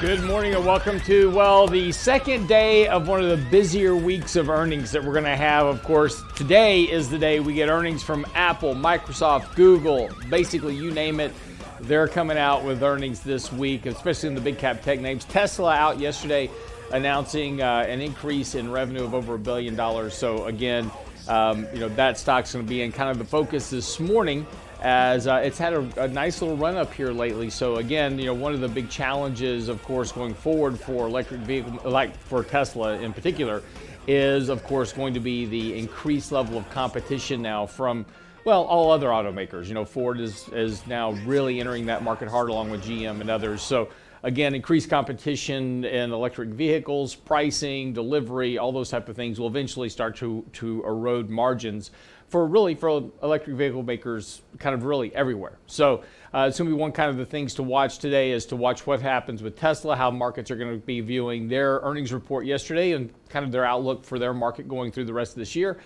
Good morning and welcome to, well, the second day of one of the busier weeks of earnings that we're going to have. Of course, today is the day we get earnings from Apple, Microsoft, Google, basically you name it. They're coming out with earnings this week, especially in the big cap tech names. Tesla out yesterday announcing an increase in revenue of over $1 billion. So again, that stock's going to be in kind of the focus this morning, as it's had a nice little run up here lately. So again, one of the big challenges, of course, going forward for electric vehicle, like for Tesla in particular, is of course going to be the increased level of competition now from, well, all other automakers. Ford is now really entering that market hard, along with GM and others. So again, increased competition in electric vehicles, pricing, delivery, all those type of things will eventually start to erode margins for electric vehicle makers kind of really everywhere. So it's going to be one kind of the things to watch today is to watch what happens with Tesla, how markets are going to be viewing their earnings report yesterday and kind of their outlook for their market going through the rest of this year.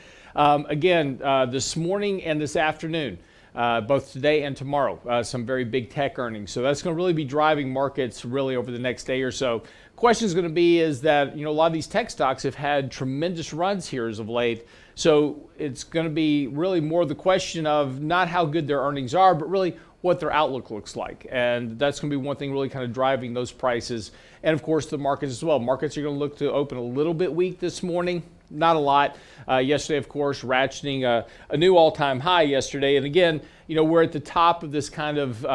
This morning and this afternoon, both today and tomorrow, some very big tech earnings. So that's going to really be driving markets really over the next day or so. Question is going to be is that, a lot of these tech stocks have had tremendous runs here as of late. So it's going to be really more the question of not how good their earnings are, but really what their outlook looks like. And that's going to be one thing really kind of driving those prices. And of course, the markets as well. Markets are going to look to open a little bit weak this morning. Not a lot. Yesterday, of course, ratcheting a new all-time high yesterday. And again, we're at the top of this kind of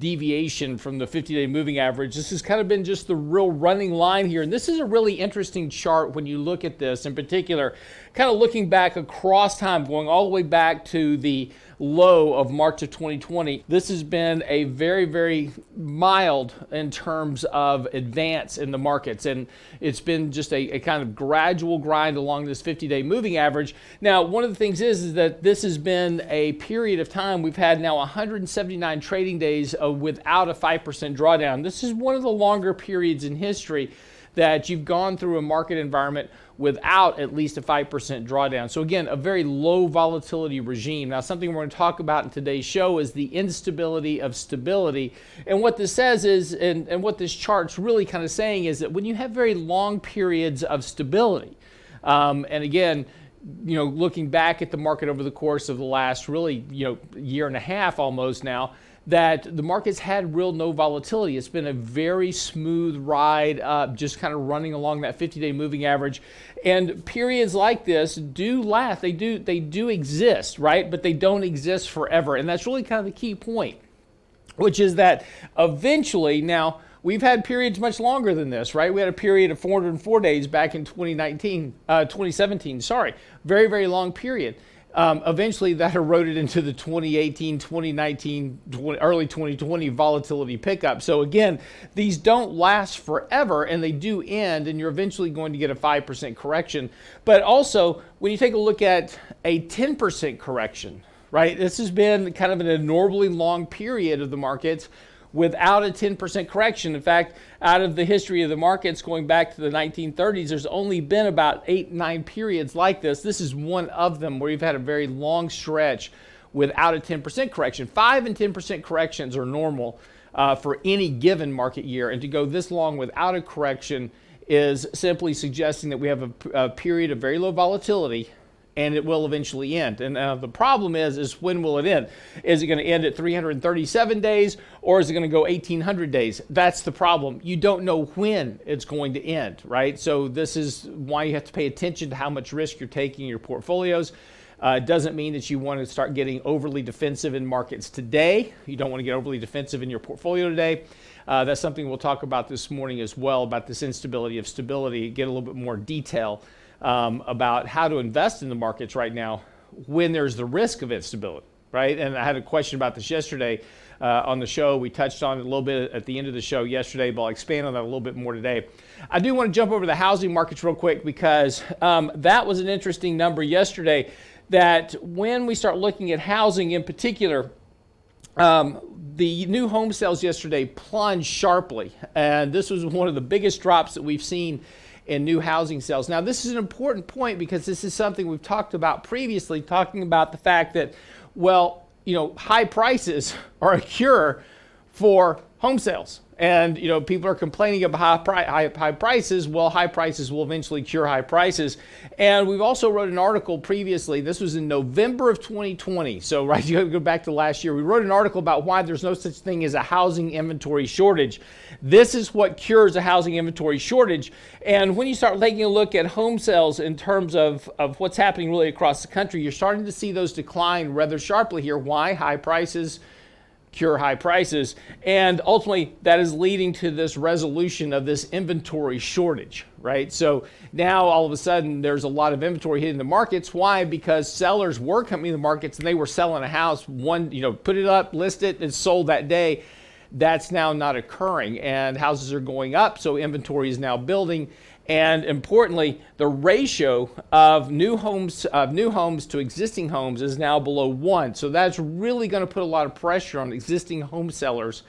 deviation from the 50-day moving average. This has kind of been just the real running line here. And this is a really interesting chart when you look at this in particular, kind of looking back across time, going all the way back to the low of March of 2020. This has been a very, very mild in terms of advance in the markets. And it's been just a kind of gradual grind along this 50-day moving average. Now, one of the things is that this has been a period of time we've had now 179 trading days without a 5% drawdown. This is one of the longer periods in history that you've gone through a market environment without at least a 5% drawdown. So again, a very low volatility regime. Now, something we're going to talk about in today's show is the instability of stability. And what this says is, and what this chart's really kind of saying is that when you have very long periods of stability, and again, looking back at the market over the course of the last really, year and a half almost now, that the market's had real no volatility. It's been a very smooth ride up, just kind of running along that 50-day moving average. And periods like this do last. They do exist, right? But they don't exist forever. And that's really kind of the key point, which is that eventually now, we've had periods much longer than this, right? We had a period of 404 days back in 2017, very, very long period. Eventually that eroded into the 2018, 2019, early 2020 volatility pickup. So again, these don't last forever and they do end, and you're eventually going to get a 5% correction. But also when you take a look at a 10% correction, right? This has been kind of an abnormally long period of the markets without a 10% correction. In fact, out of the history of the markets going back to the 1930s, there's only been about 8-9 periods like this. This is one of them where you've had a very long stretch without a 10% correction. 5 and 10% corrections are normal for any given market year. And to go this long without a correction is simply suggesting that we have a period of very low volatility, and it will eventually end. And the problem is when will it end? Is it going to end at 337 days, or is it going to go 1,800 days? That's the problem. You don't know when it's going to end, right? So this is why you have to pay attention to how much risk you're taking in your portfolios. It doesn't mean that you want to start getting overly defensive in markets today. You don't want to get overly defensive in your portfolio today. That's something we'll talk about this morning as well, about this instability of stability, get a little bit more detail about how to invest in the markets right now when there's the risk of instability, right? And I had a question about this yesterday on the show. We touched on it a little bit at the end of the show yesterday, but I'll expand on that a little bit more today. I do want to jump over to the housing markets real quick because that was an interesting number yesterday, that when we start looking at housing in particular, the new home sales yesterday plunged sharply, and this was one of the biggest drops that we've seen in new housing sales. Now, this is an important point because this is something we've talked about previously, talking about the fact that, well, you know, high prices are a cure for home sales. And, you know, people are complaining about high prices. Well, high prices will eventually cure high prices. And we've also wrote an article previously. This was in November of 2020. So, right, you have to go back to last year. We wrote an article about why there's no such thing as a housing inventory shortage. This is what cures a housing inventory shortage. And when you start taking a look at home sales in terms of what's happening really across the country, you're starting to see those decline rather sharply here. Why? High prices cure high prices, and ultimately that is leading to this resolution of this inventory shortage, right? So now all of a sudden there's a lot of inventory hitting the markets. Why? Because sellers were coming to the markets and they were selling a house, one, you know, put it up, list it, and sold that day. That's now not occurring, and houses are going up, so inventory is now building. And importantly, the ratio of new homes to existing homes is now below 1. So that's really going to put a lot of pressure on existing home sellers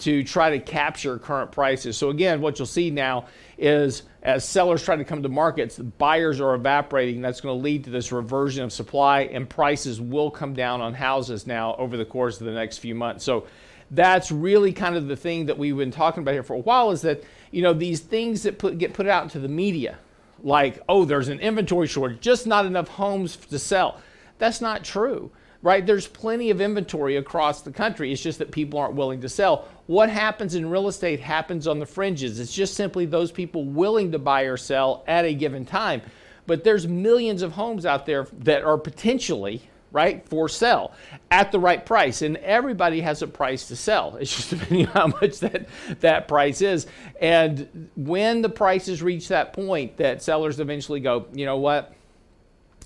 to try to capture current prices. So again, what you'll see now is as sellers try to come to markets, the buyers are evaporating. That's going to lead to this reversion of supply, and prices will come down on houses now over the course of the next few months. So that's really kind of the thing that we've been talking about here for a while, is that, you know, these things that get put out into the media, like, oh, there's an inventory shortage, just not enough homes to sell. That's not true, right? There's plenty of inventory across the country. It's just that people aren't willing to sell. What happens in real estate happens on the fringes. It's just simply those people willing to buy or sell at a given time. But there's millions of homes out there that are potentially, right, for sale at the right price, and everybody has a price to sell. It's just depending on how much that price is. And when the prices reach that point, that sellers eventually go, you know what,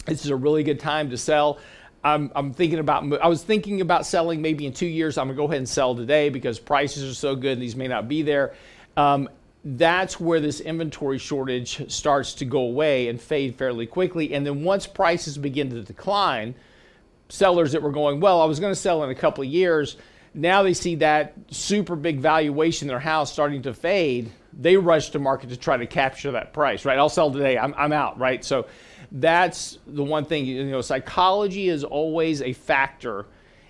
this is a really good time to sell. I was thinking about selling maybe in 2 years. I'm gonna go ahead and sell today because prices are so good and these may not be there. That's where this inventory shortage starts to go away and fade fairly quickly. And then once prices begin to decline, sellers that were going, well, I was going to sell in a couple of years, now they see that super big valuation in their house starting to fade, they rush to market to try to capture that price, right? I'll sell today, I'm out, right? So that's the one thing, you know, psychology is always a factor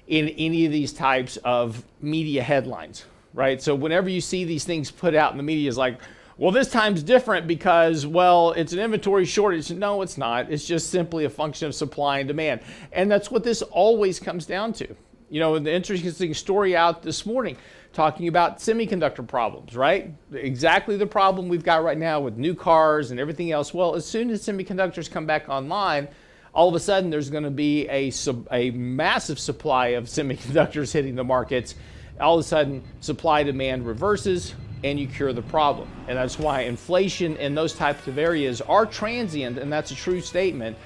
in any of these types of media headlines, right? So whenever you see these things put out in the media, it's like, well, this time's different because, well, it's an inventory shortage. No, it's not. It's just simply a function of supply and demand. And that's what this always comes down to. You know, the interesting story out this morning talking about semiconductor problems, right? Exactly the problem we've got right now with new cars and everything else. Well, as soon as semiconductors come back online, all of a sudden there's going to be a massive supply of semiconductors hitting the markets. All of a sudden, supply-demand reverses, and you cure the problem. And that's why inflation in those types of areas are transient, and that's a true statement,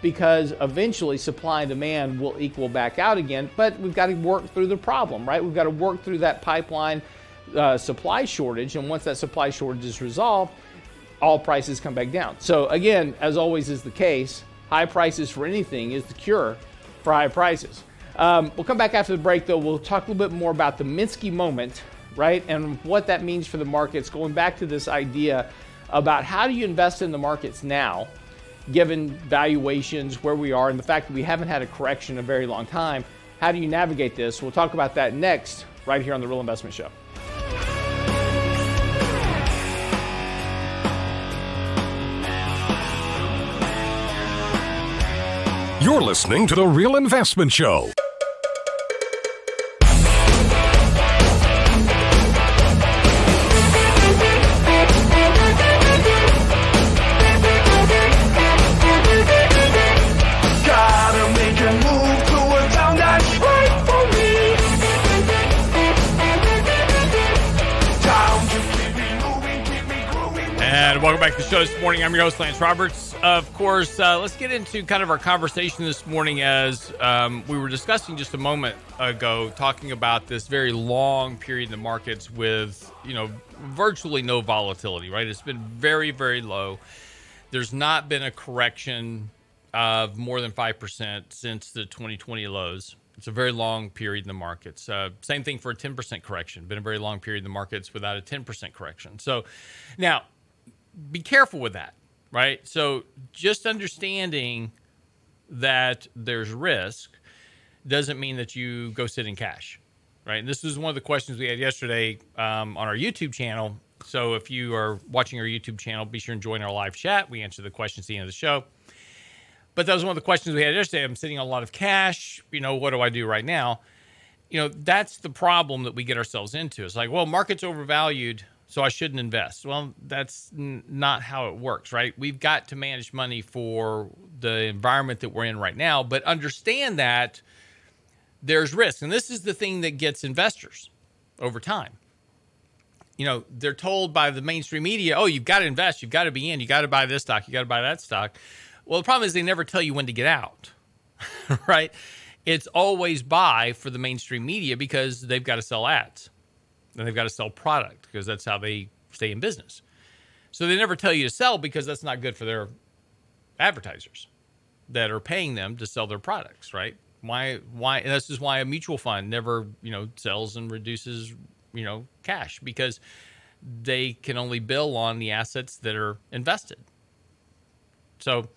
because eventually supply and demand will equal back out again, but we've got to work through the problem, right? We've got to work through that pipeline supply shortage, and once that supply shortage is resolved, all prices come back down. So again, as always is the case, high prices for anything is the cure for high prices. We'll come back after the break, though. We'll talk a little bit more about the Minsky moment, right, and what that means for the markets, going back to this idea about how do you invest in the markets now, given valuations, where we are, and the fact that we haven't had a correction in a very long time. How do you navigate this? We'll talk about that next, right here on The Real Investment Show. You're listening to The Real Investment Show. Welcome back to the show this morning. I'm your host, Lance Roberts. of course, let's get into kind of our conversation this morning as we were discussing just a moment ago, talking about this very long period in the markets with, you know, virtually no volatility, right? It's been very, very low. There's not been a correction of more than 5% since the 2020 lows. It's a very long period in the markets. Same thing for a 10% correction. Been a very long period in the markets without a 10% correction. So now be careful with that, right? So just understanding that there's risk doesn't mean that you go sit in cash, right? And this is one of the questions we had yesterday on our YouTube channel. So if you are watching our YouTube channel, be sure and join our live chat. We answer the questions at the end of the show. But that was one of the questions we had yesterday. I'm sitting on a lot of cash. You know, what do I do right now? You know, that's the problem that we get ourselves into. It's like, well, market's overvalued, so I shouldn't invest. Well, that's not how it works, right? We've got to manage money for the environment that we're in right now, but understand that there's risk. And this is the thing that gets investors over time. You know, they're told by the mainstream media, oh, you've got to invest, you've got to be in, you got to buy this stock, you got to buy that stock. Well, the problem is they never tell you when to get out, right? It's always buy for the mainstream media because they've got to sell ads and they've got to sell product because that's how they stay in business. So they never tell you to sell because that's not good for their advertisers that are paying them to sell their products, right? Why? And this is why a mutual fund never, you know, sells and reduces, you know, cash because they can only bill on the assets that are invested. So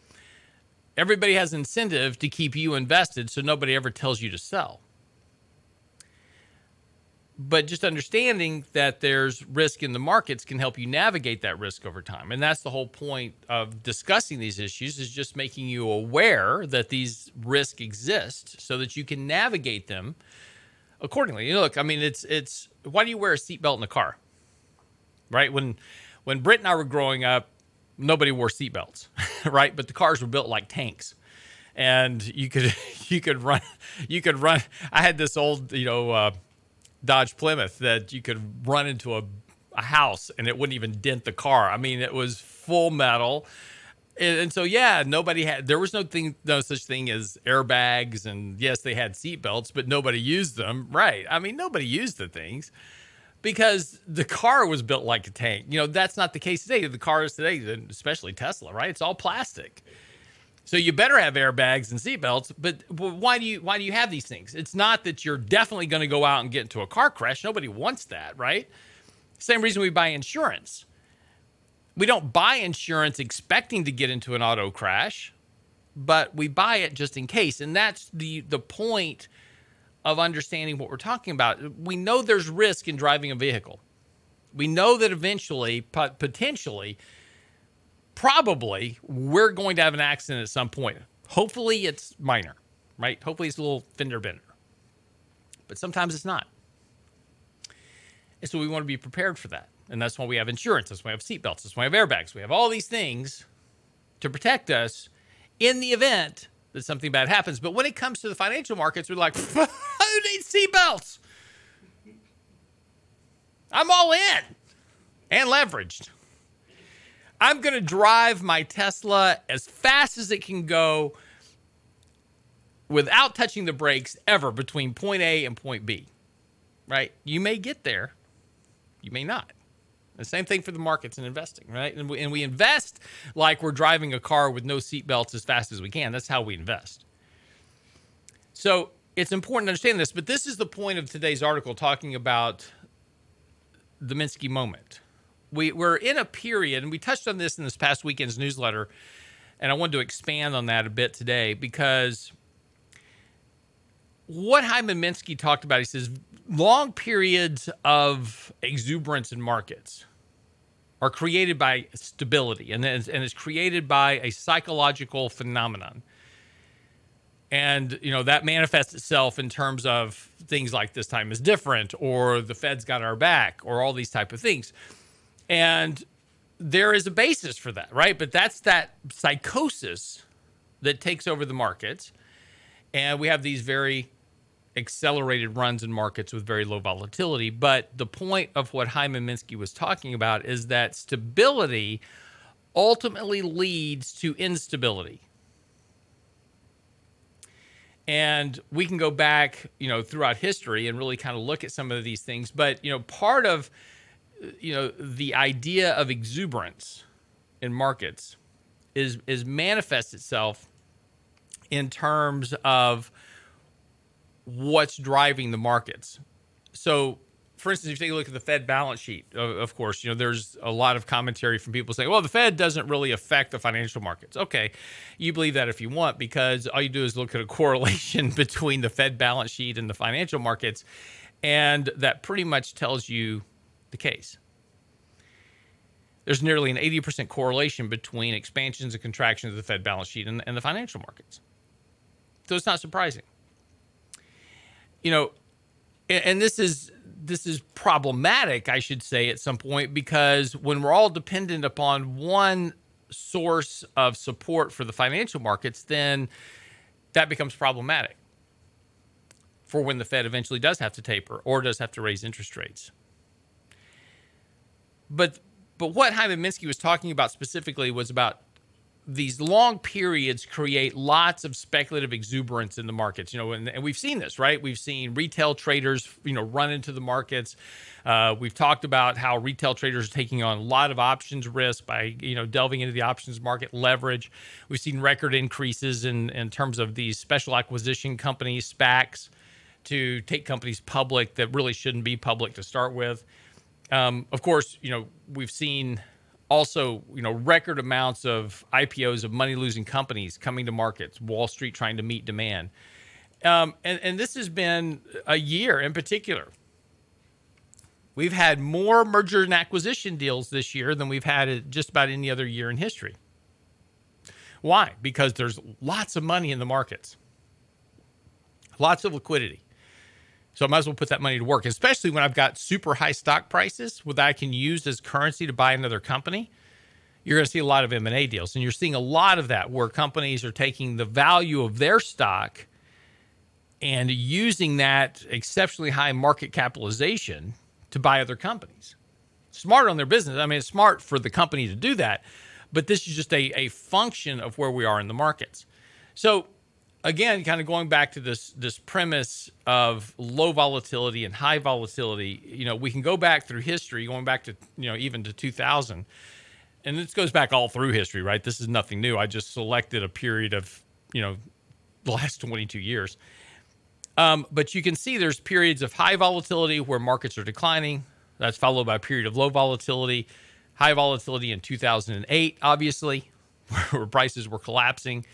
everybody has incentive to keep you invested, so nobody ever tells you to sell. But just understanding that there's risk in the markets can help you navigate that risk over time. And that's the whole point of discussing these issues, is just making you aware that these risks exist so that you can navigate them accordingly. You know, look, I mean, it's why do you wear a seatbelt in a car? Right? When Britt and I were growing up, nobody wore seatbelts, right? But the cars were built like tanks, and you could run. I had this old, you know, Dodge Plymouth that you could run into a house and it wouldn't even dent the car. I mean, it was full metal, and so yeah, nobody had. There was no such thing as airbags, and yes, they had seatbelts, but nobody used them, right? I mean, nobody used the things. Because the car was built like a tank. You know, that's not the case today. The cars today, especially Tesla, right? It's all plastic. So you better have airbags and seatbelts. But why do you have these things? It's not that you're definitely going to go out and get into a car crash. Nobody wants that, right? Same reason we buy insurance. We don't buy insurance expecting to get into an auto crash, but we buy it just in case. And that's the point of understanding what we're talking about. We know there's risk in driving a vehicle. We know that eventually, potentially, probably, we're going to have an accident at some point. Hopefully it's minor, right? Hopefully it's a little fender bender. But sometimes it's not. And so we want to be prepared for that. And that's why we have insurance. That's why we have seatbelts. That's why we have airbags. We have all these things to protect us in the event that something bad happens. But when it comes to the financial markets, we're like, who needs seatbelts? I'm all in and leveraged. I'm going to drive my Tesla as fast as it can go without touching the brakes ever between point A and point B, right? You may get there. You may not. The same thing for the markets and investing, right? And we invest like we're driving a car with no seatbelts as fast as we can. That's how we invest. So it's important to understand this, but this is the point of today's article talking about the Minsky moment. We're in a period, and we touched on this in this past weekend's newsletter, and I wanted to expand on that a bit today because what Hyman Minsky talked about, he says, long periods of exuberance in markets are created by stability, and it's created by a psychological phenomenon. And, you know, that manifests itself in terms of things like this time is different, or the Fed's got our back, or all these type of things. And there is a basis for that, right? But that's that psychosis that takes over the markets. And we have these very accelerated runs in markets with very low volatility. But the point of what Hyman Minsky was talking about is that stability ultimately leads to instability. And we can go back, throughout history and really kind of look at some of these things. But, part of, the idea of exuberance in markets is manifests itself in terms of what's driving the markets. So, for instance, if you take a look at the Fed balance sheet, of course, there's a lot of commentary from people saying, well, the Fed doesn't really affect the financial markets. Okay, you believe that if you want, because all you do is look at a correlation between the Fed balance sheet and the financial markets, and that pretty much tells you the case. There's nearly an 80% correlation between expansions and contractions of the Fed balance sheet and the financial markets. So it's not surprising. And this is problematic, I should say, at some point, because when we're all dependent upon one source of support for the financial markets, then that becomes problematic for when the Fed eventually does have to taper or does have to raise interest rates. But what Hyman Minsky was talking about specifically was about these long periods create lots of speculative exuberance in the markets, and we've seen this, right? We've seen retail traders, run into the markets. We've talked about how retail traders are taking on a lot of options risk by, delving into the options market leverage. We've seen record increases in terms of these special acquisition companies, SPACs, to take companies public that really shouldn't be public to start with. Of course, we've seen also, record amounts of IPOs of money-losing companies coming to markets, Wall Street trying to meet demand. And this has been a year in particular. We've had more merger and acquisition deals this year than we've had just about any other year in history. Why? Because there's lots of money in the markets, lots of liquidity. So I might as well put that money to work, especially when I've got super high stock prices that I can use as currency to buy another company. You're going to see a lot of M&A deals, and you're seeing a lot of that where companies are taking the value of their stock and using that exceptionally high market capitalization to buy other companies. Smart on their business. I mean, it's smart for the company to do that, but this is just a function of where we are in the markets. So again, kind of going back to this premise of low volatility and high volatility, we can go back through history, going back to, even to 2000. And this goes back all through history, right? This is nothing new. I just selected a period of, the last 22 years. But you can see there's periods of high volatility where markets are declining. That's followed by a period of low volatility, high volatility in 2008, obviously, where prices were collapsing.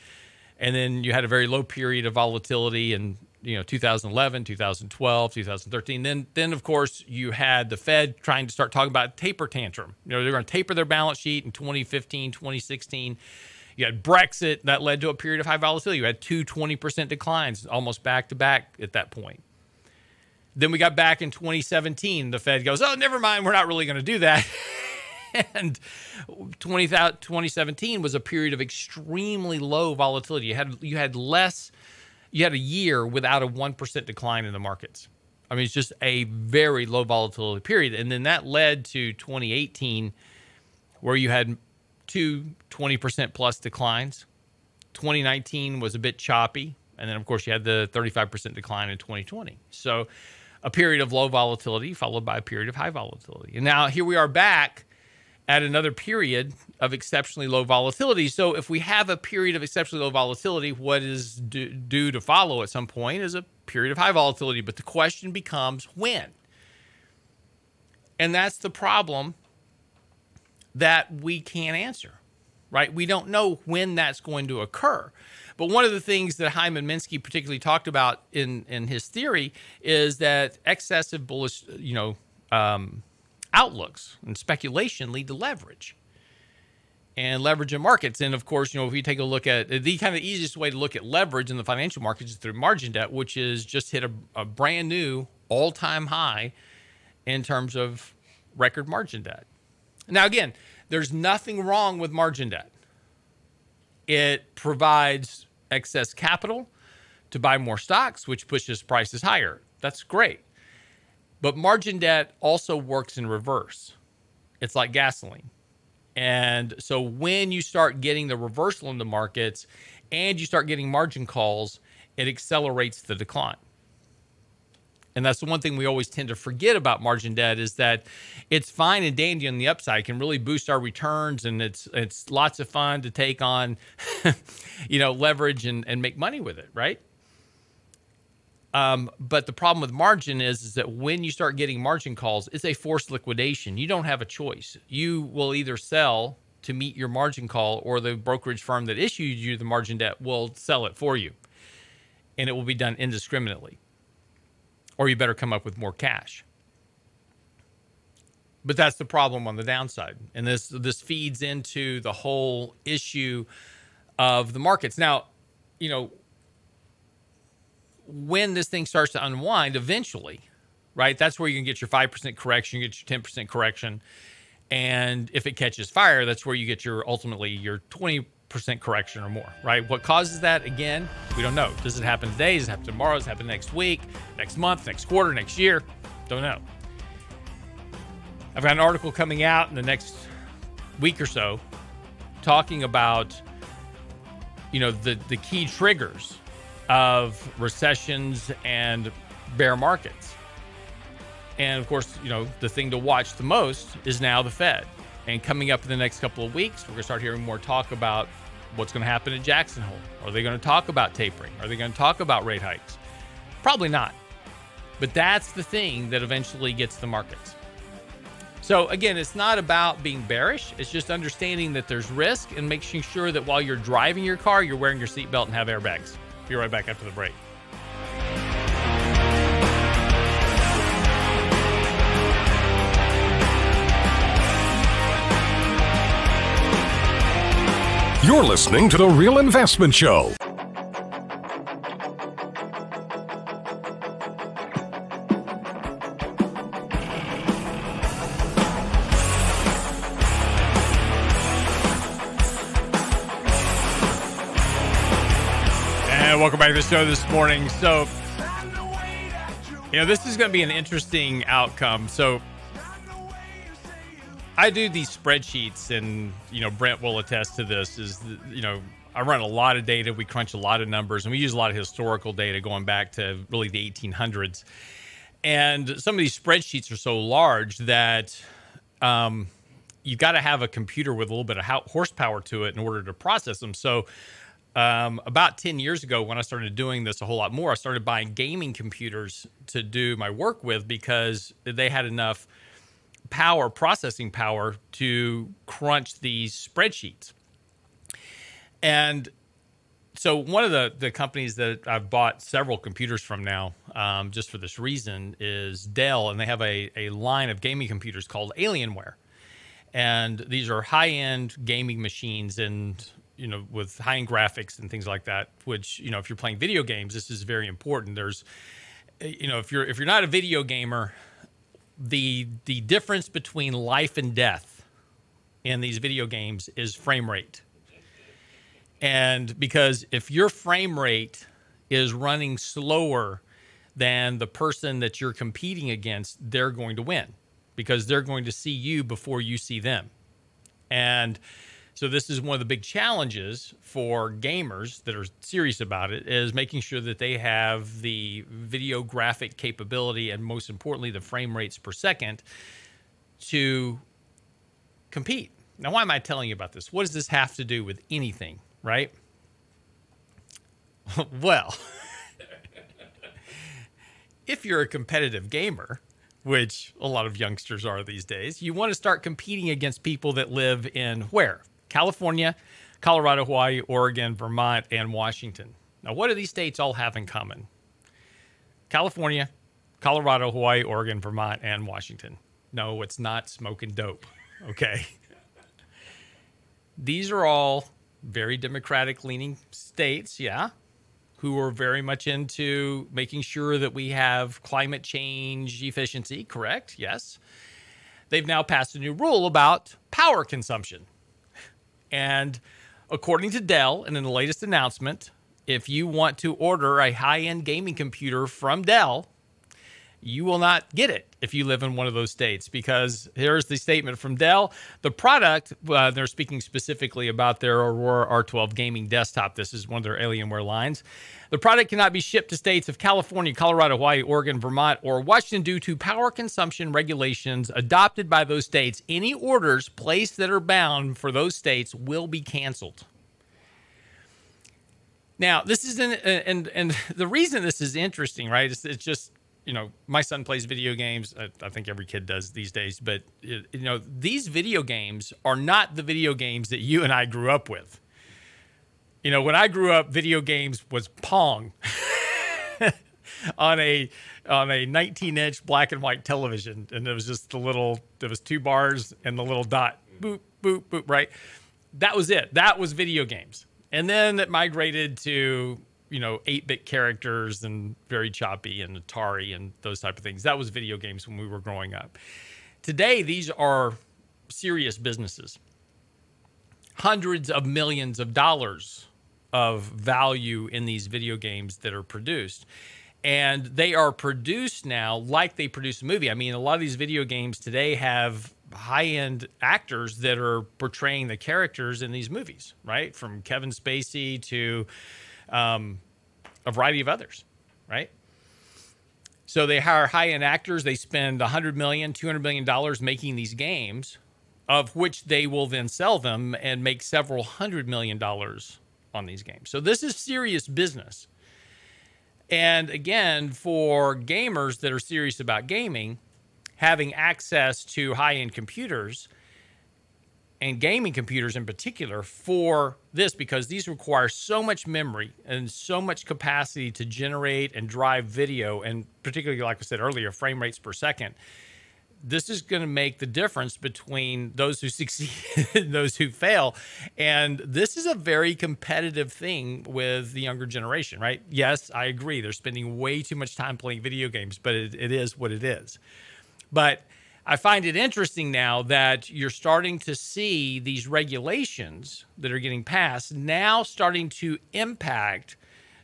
And then you had a very low period of volatility in 2011, 2012, 2013. Then of course you had the Fed trying to start talking about taper tantrum. They're going to taper their balance sheet in 2015, 2016. You had Brexit that led to a period of high volatility. You had two 20% declines almost back to back at that point. Then we got back in 2017. The Fed goes, "Oh, never mind. We're not really going to do that." And 2017 was a period of extremely low volatility. You had a year without a 1% decline in the markets. I mean, it's just a very low volatility period. And then that led to 2018, where you had two 20% plus declines. 2019 was a bit choppy. And then, of course, you had the 35% decline in 2020. So a period of low volatility followed by a period of high volatility. And now here we are back at another period of exceptionally low volatility. So if we have a period of exceptionally low volatility, what is due to follow at some point is a period of high volatility. But the question becomes when. And that's the problem that we can't answer, right? We don't know when that's going to occur. But one of the things that Hyman Minsky particularly talked about in his theory is that excessive bullish, outlooks and speculation lead to leverage and leverage in markets. And of course, if you take a look at the kind of easiest way to look at leverage in the financial markets is through margin debt, which is just hit a brand new all-time high in terms of record margin debt. Now, again, there's nothing wrong with margin debt. It provides excess capital to buy more stocks, which pushes prices higher. That's great. But margin debt also works in reverse. It's like gasoline. And so when you start getting the reversal in the markets and you start getting margin calls, it accelerates the decline. And that's the one thing we always tend to forget about margin debt is that it's fine and dandy on the upside. It can really boost our returns, and it's lots of fun to take on, leverage and make money with it, right? But the problem with margin is that when you start getting margin calls, it's a forced liquidation. You don't have a choice. You will either sell to meet your margin call, or the brokerage firm that issued you the margin debt will sell it for you, and it will be done indiscriminately. Or you better come up with more cash. But that's the problem on the downside. And this feeds into the whole issue of the markets. Now, when this thing starts to unwind eventually, right, that's where you can get your 5% correction, you get your 10% correction. And if it catches fire, that's where you get ultimately your 20% correction or more, right? What causes that? Again, we don't know. Does it happen today? Does it happen tomorrow? Does it happen next week, next month, next quarter, next year? Don't know. I've got an article coming out in the next week or so talking about, the key triggers of recessions and bear markets. And of course, the thing to watch the most is now the Fed. And coming up in the next couple of weeks, we're going to start hearing more talk about what's going to happen at Jackson Hole. Are they going to talk about tapering? Are they going to talk about rate hikes? Probably not. But that's the thing that eventually gets the markets. So again, it's not about being bearish. It's just understanding that there's risk and making sure that while you're driving your car, you're wearing your seatbelt and have airbags. Be right back after the break. You're listening to The Real Investment Show. And welcome back to the show this morning. So, this is going to be an interesting outcome. So, I do these spreadsheets, and Brent will attest to this, is I run a lot of data, we crunch a lot of numbers, and we use a lot of historical data going back to really the 1800s. And some of these spreadsheets are so large that you've got to have a computer with a little bit of horsepower to it in order to process them. So about 10 years ago, when I started doing this a whole lot more, I started buying gaming computers to do my work with because they had enough processing power to crunch these spreadsheets. And so one of the companies that I've bought several computers from now, just for this reason, is Dell, and they have a line of gaming computers called Alienware. And these are high-end gaming machines and, with high-end graphics and things like that, which, if you're playing video games, this is very important. There's, if you're not a video gamer, the difference between life and death in these video games is frame rate. And because if your frame rate is running slower than the person that you're competing against, they're going to win because they're going to see you before you see them. And so this is one of the big challenges for gamers that are serious about it, is making sure that they have the video graphic capability and, most importantly, the frame rates per second to compete. Now, why am I telling you about this? What does this have to do with anything, right? Well, if you're a competitive gamer, which a lot of youngsters are these days, you want to start competing against people that live in where? California, Colorado, Hawaii, Oregon, Vermont, and Washington. Now, what do these states all have in common? California, Colorado, Hawaii, Oregon, Vermont, and Washington. No, it's not smoking dope, okay? These are all very Democratic-leaning states, yeah, who are very much into making sure that we have climate change efficiency, correct? Yes. They've now passed a new rule about power consumption. And according to Dell, and in the latest announcement, if you want to order a high-end gaming computer from Dell, you will not get it if you live in one of those states, because here's the statement from Dell. The product, they're speaking specifically about their Aurora R12 gaming desktop. This is one of their Alienware lines. The product cannot be shipped to states of California, Colorado, Hawaii, Oregon, Vermont, or Washington due to power consumption regulations adopted by those states. Any orders placed that are bound for those states will be canceled. Now, this is and the reason this is interesting, right? It's just, you know, my son plays video games. I think every kid does these days. But, you know, these video games are not the video games that you and I grew up with. You know, when I grew up, video games was Pong on a 19-inch black and white television. And it was just the little, there was two bars and the little dot, boop, boop, boop, right? That was it. That was video games. And then it migrated to, you know, 8-bit characters and very choppy and Atari and those type of things. That was video games when we were growing up. Today, these are serious businesses. Hundreds of millions of dollars of value in these video games that are produced. And they are produced now like they produce a movie. I mean, a lot of these video games today have high-end actors that are portraying the characters in these movies, right? From Kevin Spacey to a variety of others, right? So they hire high-end actors. They spend $100 million, $200 million making these games, of which they will then sell them and make several $100 million on these games. So this is serious business. And again, for gamers that are serious about gaming, having access to high-end computers and gaming computers in particular for this, because these require so much memory and so much capacity to generate and drive video, and particularly, like I said earlier, frame rates per second. This is going to make the difference between those who succeed and those who fail. And this is a very competitive thing with the younger generation, right? Yes, I agree. They're spending way too much time playing video games, but it is what it is. But I find it interesting now that you're starting to see these regulations that are getting passed now starting to impact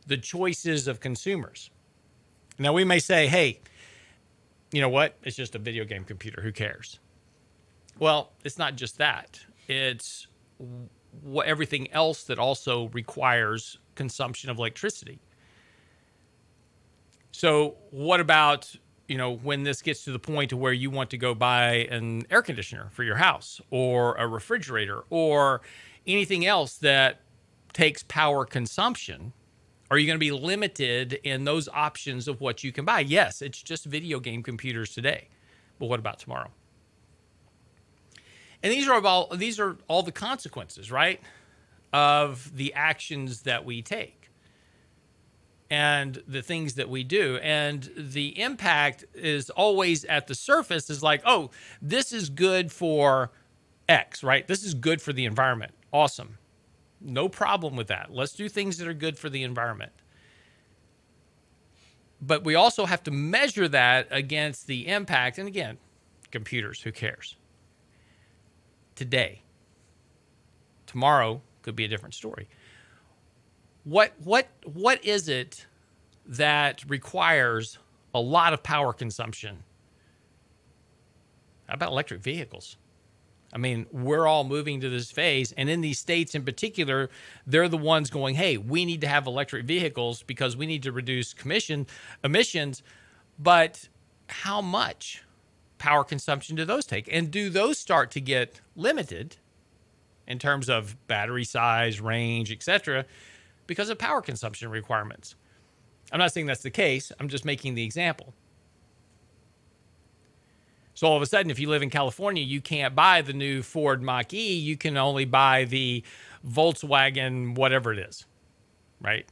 the choices of consumers. Now, we may say, hey, you know what? It's just a video game computer. Who cares? Well, it's not just that. It's everything else that also requires consumption of electricity. So what about, you know, when this gets to the point to where you want to go buy an air conditioner for your house or a refrigerator or anything else that takes power consumption, are you going to be limited in those options of what you can buy? Yes, it's just video game computers today, but what about tomorrow? And these are all the consequences, right, of the actions that we take and the things that we do. And the impact is always at the surface is like, oh, this is good for X, right? This is good for the environment. Awesome. No problem with that. Let's do things that are good for the environment. But we also have to measure that against the impact. And again, computers, who cares? Today. Tomorrow could be a different story. What is it that requires a lot of power consumption? How about electric vehicles? I mean, we're all moving to this phase, and in these states in particular, they're the ones going, hey, we need to have electric vehicles because we need to reduce emissions, but how much power consumption do those take? And do those start to get limited in terms of battery size, range, et cetera, because of power consumption requirements? I'm not saying that's the case. I'm just making the example. So all of a sudden, if you live in California, you can't buy the new Ford Mach-E. You can only buy the Volkswagen, whatever it is, right?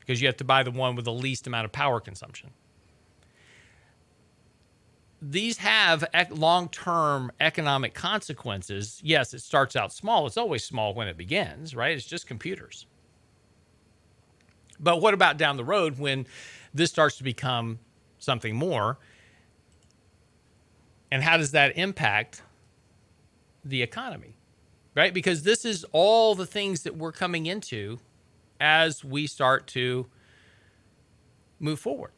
Because you have to buy the one with the least amount of power consumption. These have long-term economic consequences. Yes, it starts out small. It's always small when it begins, right? It's just computers. But what about down the road when this starts to become something more? And how does that impact the economy, right? Because this is all the things that we're coming into as we start to move forward.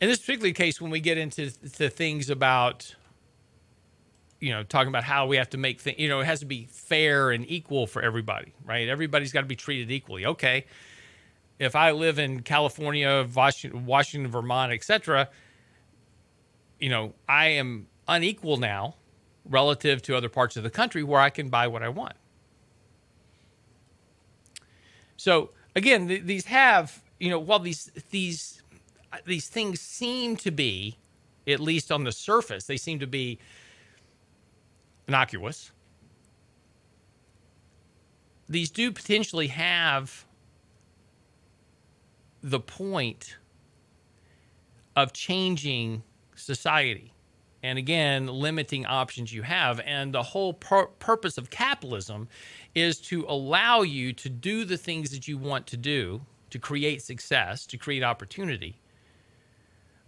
In this particular case, when we get into things about, you know, talking about how we have to make things, you know, it has to be fair and equal for everybody, right? Everybody's got to be treated equally. Okay, if I live in California, Washington, Vermont, etc., you know, I am unequal now relative to other parts of the country where I can buy what I want. So again, these have, you know, while these things seem to be, at least on the surface, they seem to be innocuous. These do potentially have the point of changing society and, again, limiting options you have. And the whole purpose of capitalism is to allow you to do the things that you want to do, to create success, to create opportunity.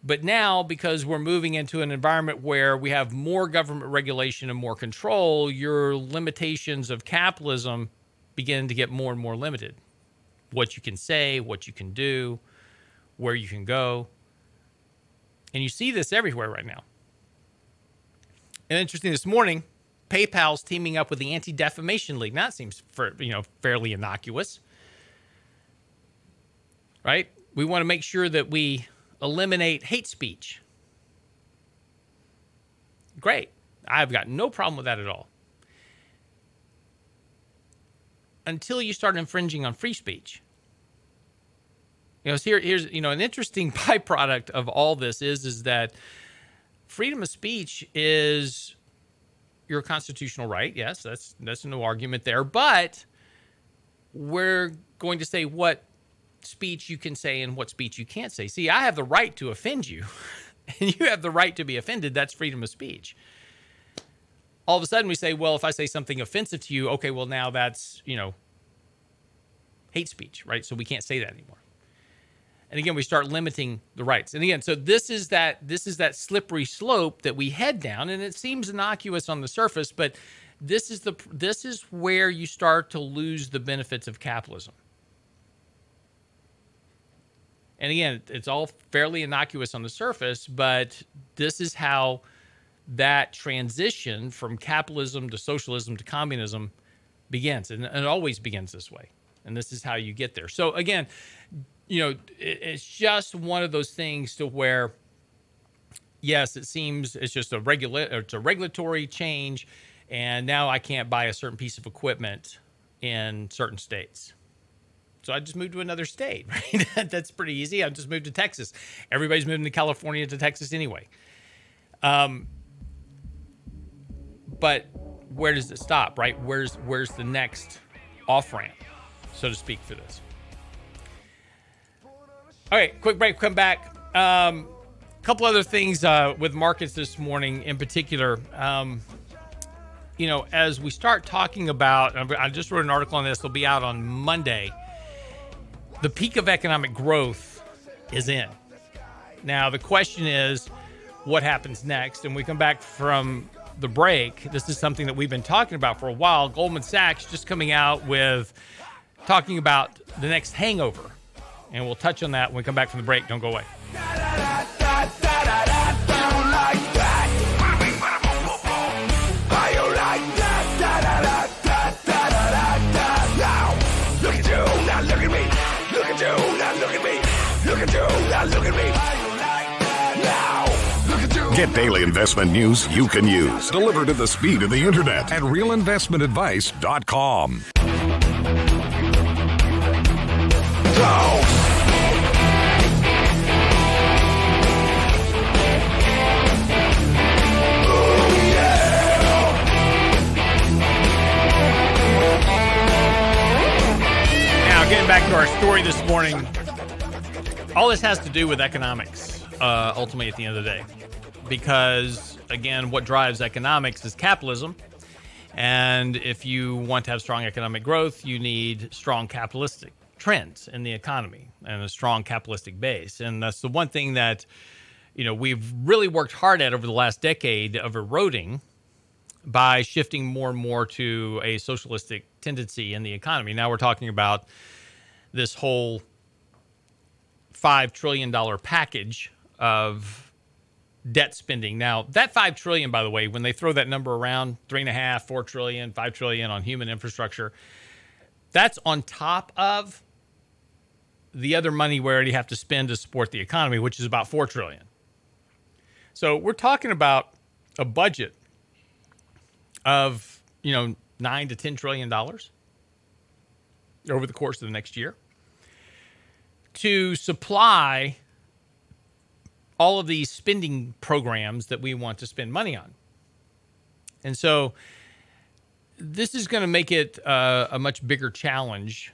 But now, because we're moving into an environment where we have more government regulation and more control, your limitations of capitalism begin to get more and more limited. What you can say, what you can do, where you can go. And you see this everywhere right now. And interesting, this morning, PayPal's teaming up with the Anti-Defamation League. Now, that seems, fairly innocuous, right? We want to make sure that we eliminate hate speech. Great. I've got no problem with that at all. Until you start infringing on free speech. You know, so here's, you know, an interesting byproduct of all this is that freedom of speech is your constitutional right. Yes, that's no argument there. But we're going to say what speech you can say and what speech you can't say. See, I have the right to offend you, and you have the right to be offended. That's freedom of speech. All of a sudden we say, well, if I say something offensive to you, okay, well, now that's, you know, hate speech, right? So we can't say that anymore. And again, we start limiting the rights. And again, so this is that slippery slope that we head down, and it seems innocuous on the surface, but this is where you start to lose the benefits of capitalism. And again, it's all fairly innocuous on the surface, but this is how that transition from capitalism to socialism to communism begins. And it always begins this way. And this is how you get there. So again, you know, it's just one of those things to where, yes, it seems it's just a regulatory change. And now I can't buy a certain piece of equipment in certain states. So I just moved to another state, right? That's pretty easy. I just moved to Texas. Everybody's moving to California to Texas anyway. But where does it stop, right? Where's the next off-ramp, so to speak, for this? All right, quick break, come back. Couple other things with markets this morning in particular. You know, as we start talking about, I just wrote an article on this, it'll be out on Monday. The peak of economic growth is in. Now, the question is, what happens next? And we come back from the break. This is something that we've been talking about for a while. Goldman Sachs just coming out with talking about the next hangover. And we'll touch on that when we come back from the break. Don't go away. Get daily investment news you can use, delivered at the speed of the internet at realinvestmentadvice.com. Now, getting back to our story this morning. All this has to do with economics, ultimately, at the end of the day. Because, again, what drives economics is capitalism. And if you want to have strong economic growth, you need strong capitalistic trends in the economy and a strong capitalistic base. And that's the one thing that, you know, we've really worked hard at over the last decade of eroding by shifting more and more to a socialistic tendency in the economy. Now we're talking about this whole $5 trillion package of debt spending. Now, that $5 trillion, by the way, when they throw that number around, 3.5, 4 trillion, 5 trillion on human infrastructure, that's on top of the other money we already have to spend to support the economy, which is about $4 trillion. So we're talking about a budget of, you know, $9 to $10 trillion over the course of the next year to supply all of these spending programs that we want to spend money on. And so this is going to make it a much bigger challenge,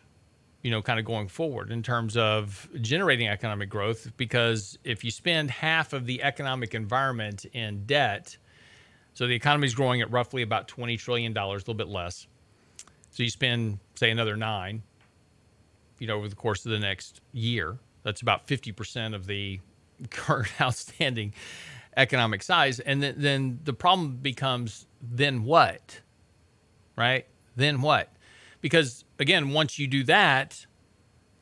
you know, kind of going forward in terms of generating economic growth, because if you spend half of the economic environment in debt, so the economy is growing at roughly about $20 trillion, a little bit less. So you spend, say, another $9, you know, over the course of the next year. That's about 50% of the current outstanding economic size. And then the problem becomes, then what? Right? Then what? Because, again, once you do that,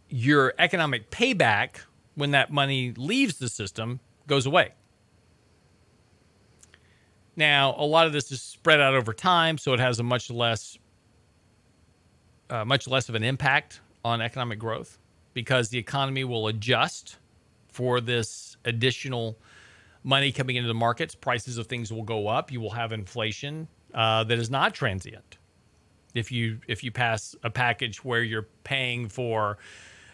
your economic payback when that money leaves the system goes away. Now, a lot of this is spread out over time, so it has a much less of an impact on economic growth, because the economy will adjust for this additional money coming into the markets. Prices of things will go up. You will have inflation that is not transient. If you pass a package where you're paying for,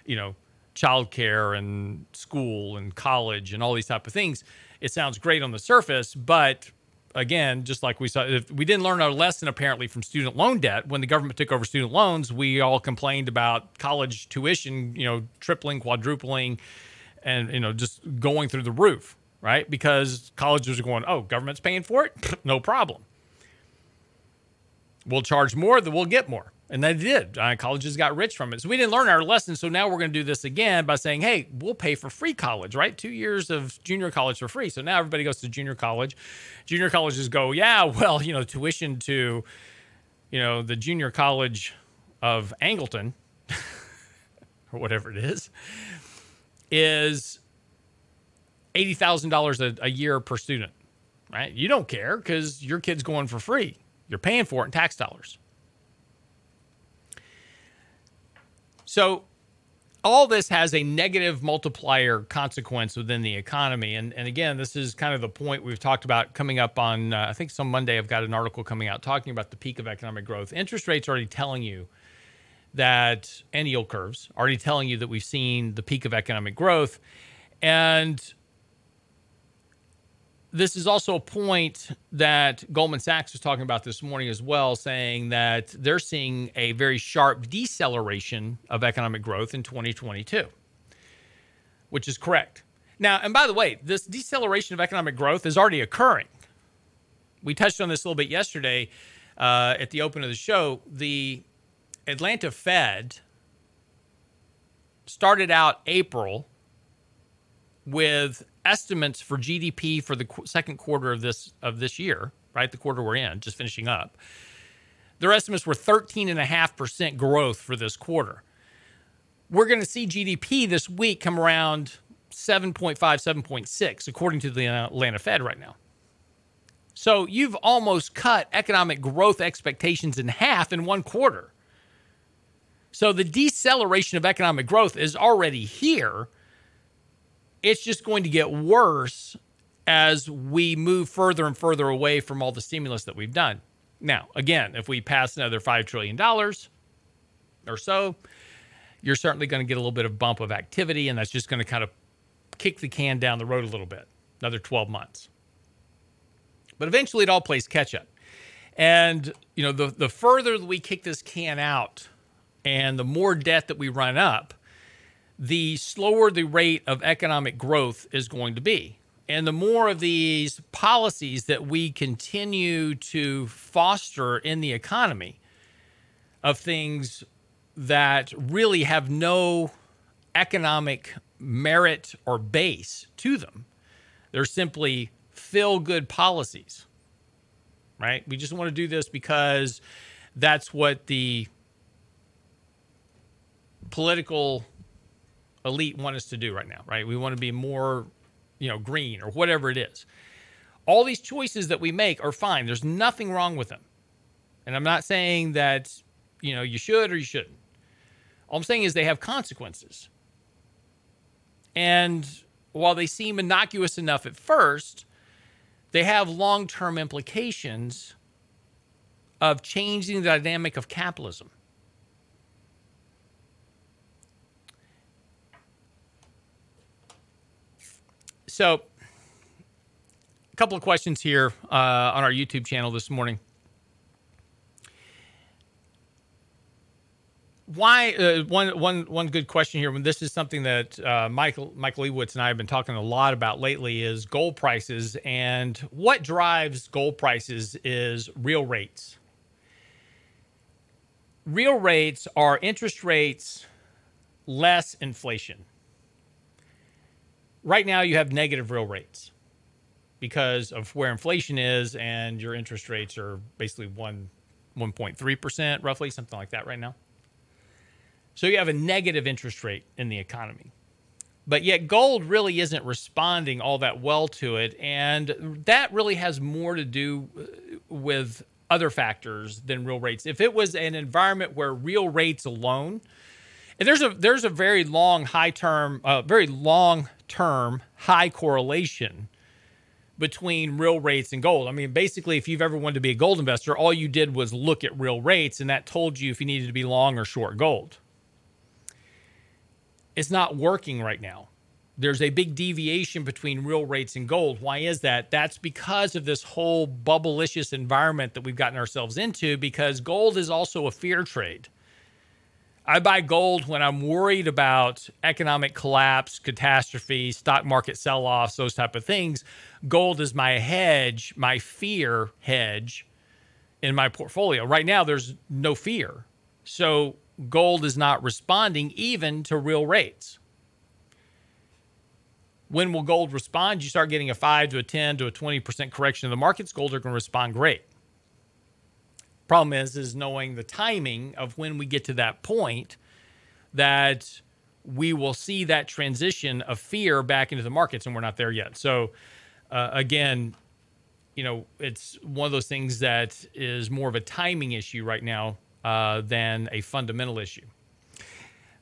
you know, childcare and school and college and all these type of things, it sounds great on the surface, but again, just like we saw, if we didn't learn our lesson apparently from student loan debt. When the government took over student loans, we all complained about college tuition, you know, tripling, quadrupling, and, you know, just going through the roof, right? Because colleges are going, oh, government's paying for it? No problem. We'll charge more, then we'll get more. And they did. Colleges got rich from it. So we didn't learn our lesson. So now we're going to do this again by saying, hey, we'll pay for free college, right? 2 years of junior college for free. So now everybody goes to junior college. Junior colleges go, yeah, well, you know, tuition to, you know, the junior college of Angleton or whatever it is $80,000 a year per student, right? You don't care because your kid's going for free. You're paying for it in tax dollars. So all this has a negative multiplier consequence within the economy. And again, this is kind of the point we've talked about coming up on, I think some Monday, I've got an article coming out talking about the peak of economic growth. Interest rates are already telling you that, and yield curves, already telling you that we've seen the peak of economic growth. And this is also a point that Goldman Sachs was talking about this morning as well, saying that they're seeing a very sharp deceleration of economic growth in 2022, which is correct. Now, and by the way, this deceleration of economic growth is already occurring. We touched on this a little bit yesterday at the open of the show. The Atlanta Fed started out April with estimates for GDP for the second quarter of this year, right? The quarter we're in, just finishing up. Their estimates were 13.5% growth for this quarter. We're going to see GDP this week come around 7.5, 7.6, according to the Atlanta Fed right now. So you've almost cut economic growth expectations in half in one quarter. So the deceleration of economic growth is already here. It's just going to get worse as we move further and further away from all the stimulus that we've done. Now, again, if we pass another $5 trillion or so, you're certainly going to get a little bit of bump of activity, and that's just going to kind of kick the can down the road a little bit, another 12 months. But eventually it all plays catch up. And, you know, the further we kick this can out, and the more debt that we run up, the slower the rate of economic growth is going to be. And the more of these policies that we continue to foster in the economy of things that really have no economic merit or base to them, they're simply feel-good policies, right? We just want to do this because that's what the political elite want us to do right now, right? We want to be more green or whatever it is. All these choices that we make are fine. There's nothing wrong with them. And I'm not saying that, you should or you shouldn't. All I'm saying is they have consequences. And while they seem innocuous enough at first, they have long-term implications of changing the dynamic of capitalism. So a couple of questions here on our YouTube channel this morning. Why? One good question here. When this is something that Michael Leibowitz and I have been talking a lot about lately is gold prices, and what drives gold prices is real rates. Real rates are interest rates less inflation. Right now, you have negative real rates because of where inflation is, and your interest rates are basically 1.3%, roughly something like that right now. So you have a negative interest rate in the economy. But yet gold really isn't responding all that well to it. And that really has more to do with other factors than real rates. If it was an environment where real rates alone, and there's a very long very long-term high correlation between real rates and gold. I mean, basically, if you've ever wanted to be a gold investor, all you did was look at real rates, and that told you if you needed to be long or short gold. It's not working right now. There's a big deviation between real rates and gold. Why is that? That's because of this whole bubblicious environment that we've gotten ourselves into, because gold is also a fear trade. I buy gold when I'm worried about economic collapse, catastrophe, stock market sell-offs, those type of things. Gold is my hedge, my fear hedge in my portfolio. Right now, there's no fear. So gold is not responding even to real rates. When will gold respond? You start getting a 5 to a 10 to a 20% correction in the markets, gold are going to respond great. Problem is knowing the timing of when we get to that point that we will see that transition of fear back into the markets, and we're not there yet. So again, it's one of those things that is more of a timing issue right now than a fundamental issue.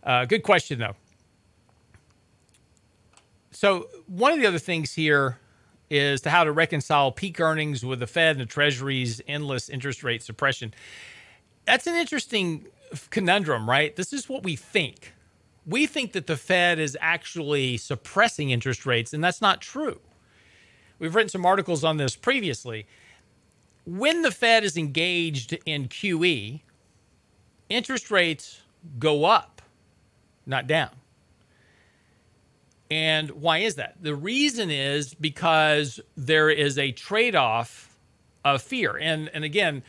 Good question, though. So one of the other things here is to how to reconcile peak earnings with the Fed and the Treasury's endless interest rate suppression. That's an interesting conundrum, right? This is what we think. We think that the Fed is actually suppressing interest rates, and that's not true. We've written some articles on this previously. When the Fed is engaged in QE, interest rates go up, not down. And why is that? The reason is because there is a trade-off of fear. And again,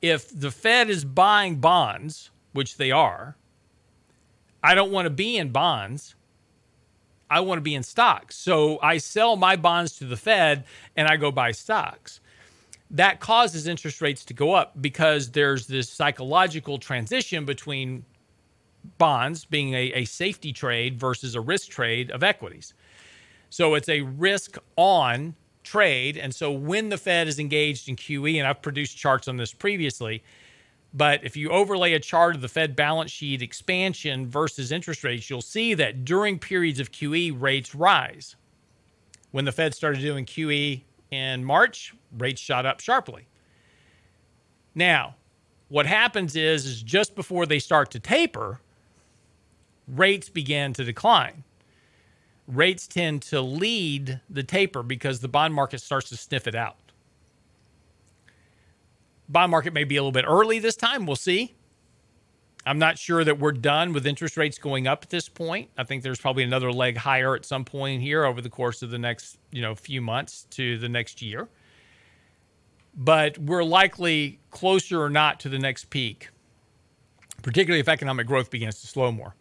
if the Fed is buying bonds, which they are, I don't want to be in bonds. I want to be in stocks. So I sell my bonds to the Fed and I go buy stocks. That causes interest rates to go up because there's this psychological transition between bonds being a safety trade versus a risk trade of equities. So it's a risk-on trade. And so when the Fed is engaged in QE, and I've produced charts on this previously, but if you overlay a chart of the Fed balance sheet expansion versus interest rates, you'll see that during periods of QE, rates rise. When the Fed started doing QE in March, rates shot up sharply. Now, what happens is just before they start to taper, rates began to decline. Rates tend to lead the taper because the bond market starts to sniff it out. Bond market may be a little bit early this time. We'll see. I'm not sure that we're done with interest rates going up at this point. I think there's probably another leg higher at some point here over the course of the next, few months to the next year. But we're likely closer or not to the next peak, particularly if economic growth begins to slow more.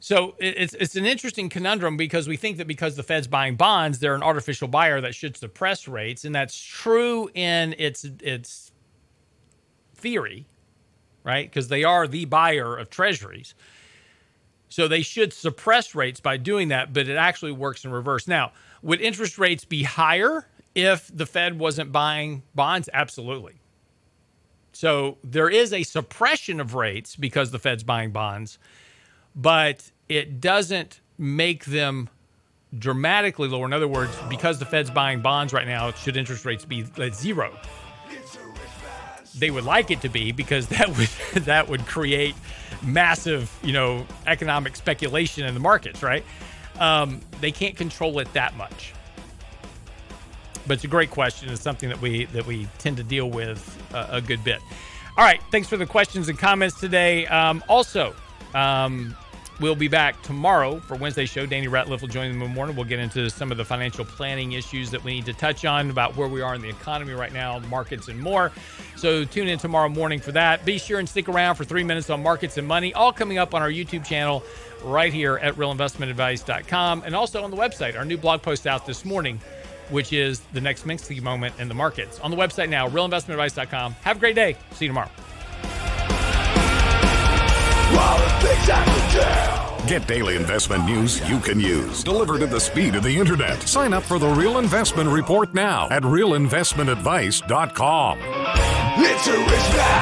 So it's an interesting conundrum because we think that because the Fed's buying bonds, they're an artificial buyer that should suppress rates, and that's true in its theory, right? Because they are the buyer of treasuries. So they should suppress rates by doing that, but it actually works in reverse. Now, would interest rates be higher if the Fed wasn't buying bonds? Absolutely. So there is a suppression of rates because the Fed's buying bonds, but it doesn't make them dramatically lower. In other words, because the Fed's buying bonds right now, should interest rates be at zero? They would like it to be, because that would create massive, economic speculation in the markets, right? They can't control it that much. But it's a great question. It's something that we tend to deal with a good bit. All right. Thanks for the questions and comments today. We'll be back tomorrow for Wednesday's show. Danny Ratliff will join them in the morning. We'll get into some of the financial planning issues that we need to touch on about where we are in the economy right now, markets and more. So tune in tomorrow morning for that. Be sure and stick around for 3 minutes on markets and money, all coming up on our YouTube channel right here at realinvestmentadvice.com, and also on the website. Our new blog post out this morning, which is the next Minsky moment in the markets. On the website now, realinvestmentadvice.com. Have a great day. See you tomorrow. Get daily investment news you can use, delivered at the speed of the internet. Sign up for the Real Investment Report now at realinvestmentadvice.com. It's a rich man.